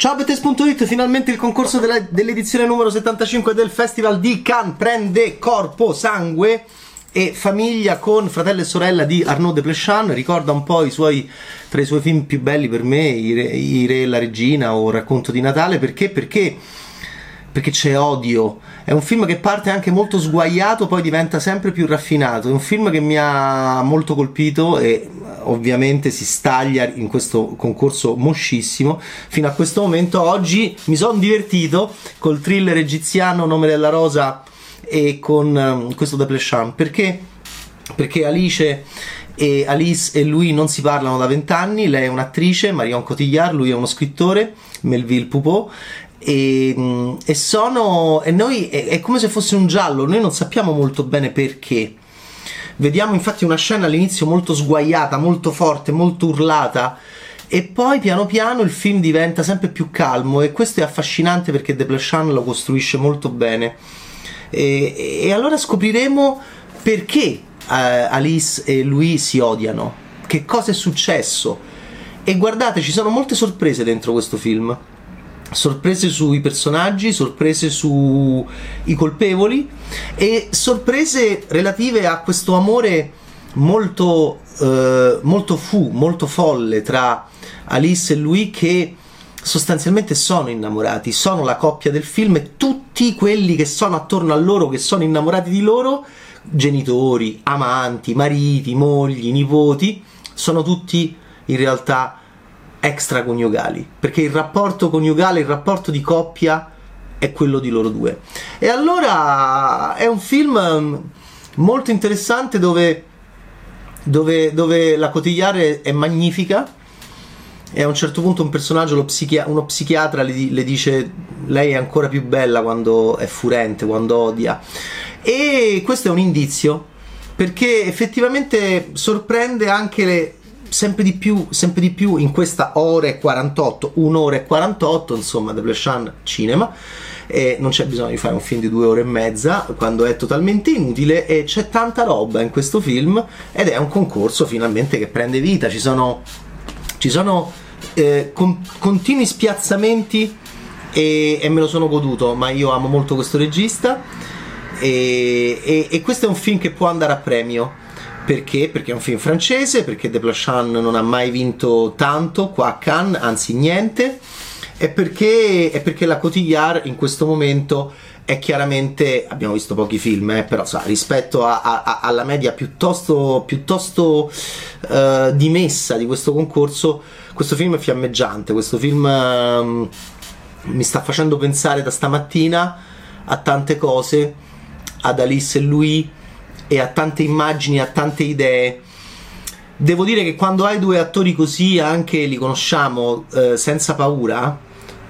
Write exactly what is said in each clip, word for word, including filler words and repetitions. Ciao Betes punto it, finalmente il concorso dell'edizione numero settantacinque del Festival di Cannes prende corpo, sangue e famiglia con Fratello e Sorella di Arnaud Desplechin. Ricorda un po' i suoi, tra i suoi film più belli per me, I Re, I Re e la Regina o Racconto di Natale. Perché? Perché? Perché c'è odio. È un film che parte anche molto sguaiato, poi diventa sempre più raffinato. È un film che mi ha molto colpito e ovviamente si staglia in questo concorso moscissimo. Fino a questo momento, oggi mi sono divertito col thriller egiziano Nome della Rosa e con um, questo Desplechin. Perché? Perché Alice e Alice e lui non si parlano da vent'anni. Lei è un'attrice, Marion Cotillard, lui è uno scrittore, Melvil Poupaud. E, e sono e noi è, è come se fosse un giallo, noi non sappiamo molto bene perché. Vediamo infatti una scena all'inizio molto sguaiata, molto forte, molto urlata, e poi piano piano il film diventa sempre più calmo, e questo è affascinante perché Desplechin lo costruisce molto bene. E, e allora scopriremo perché eh, Alice e lui si odiano, che cosa è successo. E guardate, ci sono molte sorprese dentro questo film. Sorprese sui personaggi, sorprese sui colpevoli e sorprese relative a questo amore molto, eh, molto fu, molto folle tra Alice e lui, che sostanzialmente sono innamorati, sono la coppia del film, e tutti quelli che sono attorno a loro, che sono innamorati di loro, genitori, amanti, mariti, mogli, nipoti, sono tutti in realtà extraconiugali, perché il rapporto coniugale, il rapporto di coppia è quello di loro due. E allora è un film molto interessante dove, dove, dove la Cotillard è magnifica, e a un certo punto un personaggio, lo psichia- uno psichiatra le, le dice: lei è ancora più bella quando è furente, quando odia. E questo è un indizio, perché effettivamente sorprende anche le sempre di più, sempre di più in questa ore e quarantotto, un'ora e quarantotto, insomma, Desplechin cinema, e non c'è bisogno di fare un film di due ore e mezza quando è totalmente inutile, e c'è tanta roba in questo film, ed è un concorso finalmente che prende vita. Ci sono, ci sono eh, con, continui spiazzamenti, e, e me lo sono goduto, ma io amo molto questo regista, e, e, e questo è un film che può andare a premio. Perché? Perché è un film francese, perché Desplechin non ha mai vinto tanto qua a Cannes, anzi niente, e perché, è perché la Cotillard in questo momento è chiaramente, abbiamo visto pochi film, eh, però sa, rispetto a, a, alla media piuttosto, piuttosto eh, dimessa di questo concorso, questo film è fiammeggiante, questo film eh, mi sta facendo pensare da stamattina a tante cose, ad Alice e lui, e a tante immagini, a tante idee. Devo dire che quando hai due attori così, anche li conosciamo eh, senza paura,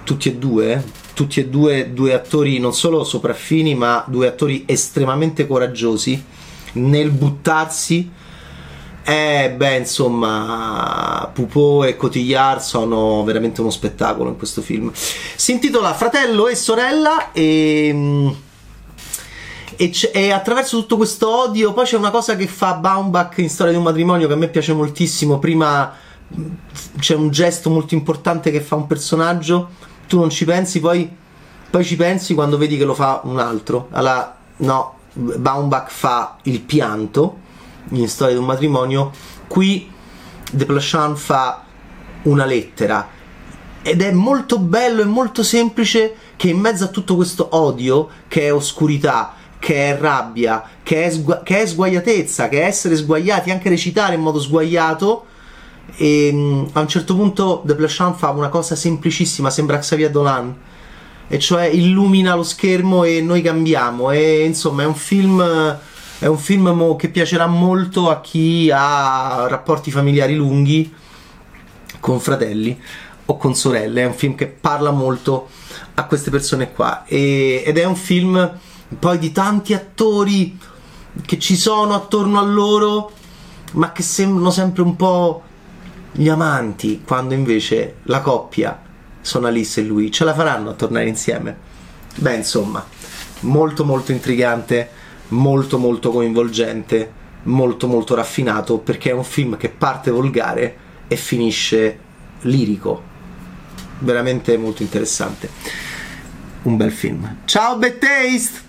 tutti e due, tutti e due, due attori non solo sopraffini, ma due attori estremamente coraggiosi nel buttarsi. Eh beh, insomma, Poupaud e Cotillard sono veramente uno spettacolo in questo film. Si intitola Fratello e Sorella, e... E, e attraverso tutto questo odio, poi c'è una cosa che fa Baumbach in Storia di un matrimonio che a me piace moltissimo. Prima c'è un gesto molto importante che fa un personaggio, tu non ci pensi, poi, poi ci pensi quando vedi che lo fa un altro. Allora, no, Baumbach fa il pianto in Storia di un matrimonio, qui Desplechin fa una lettera, ed è molto bello e molto semplice che in mezzo a tutto questo odio, che è oscurità, che è rabbia, che è, che è sguaiatezza, che è essere sguaiati, anche recitare in modo sguaiato, e a un certo punto Desplechin fa una cosa semplicissima, sembra Xavier Dolan, e cioè illumina lo schermo e noi cambiamo. E insomma è un film, è un film che piacerà molto a chi ha rapporti familiari lunghi con fratelli o con sorelle. È un film che parla molto a queste persone qua, e, ed è un film poi di tanti attori che ci sono attorno a loro, ma che sembrano sempre un po' gli amanti, quando invece la coppia sono Alice e lui. Ce la faranno a tornare insieme? Beh, insomma, molto molto intrigante, molto molto coinvolgente, molto molto raffinato, perché è un film che parte volgare e finisce lirico. veramente molto interessante, un bel film. Ciao Bad Taste!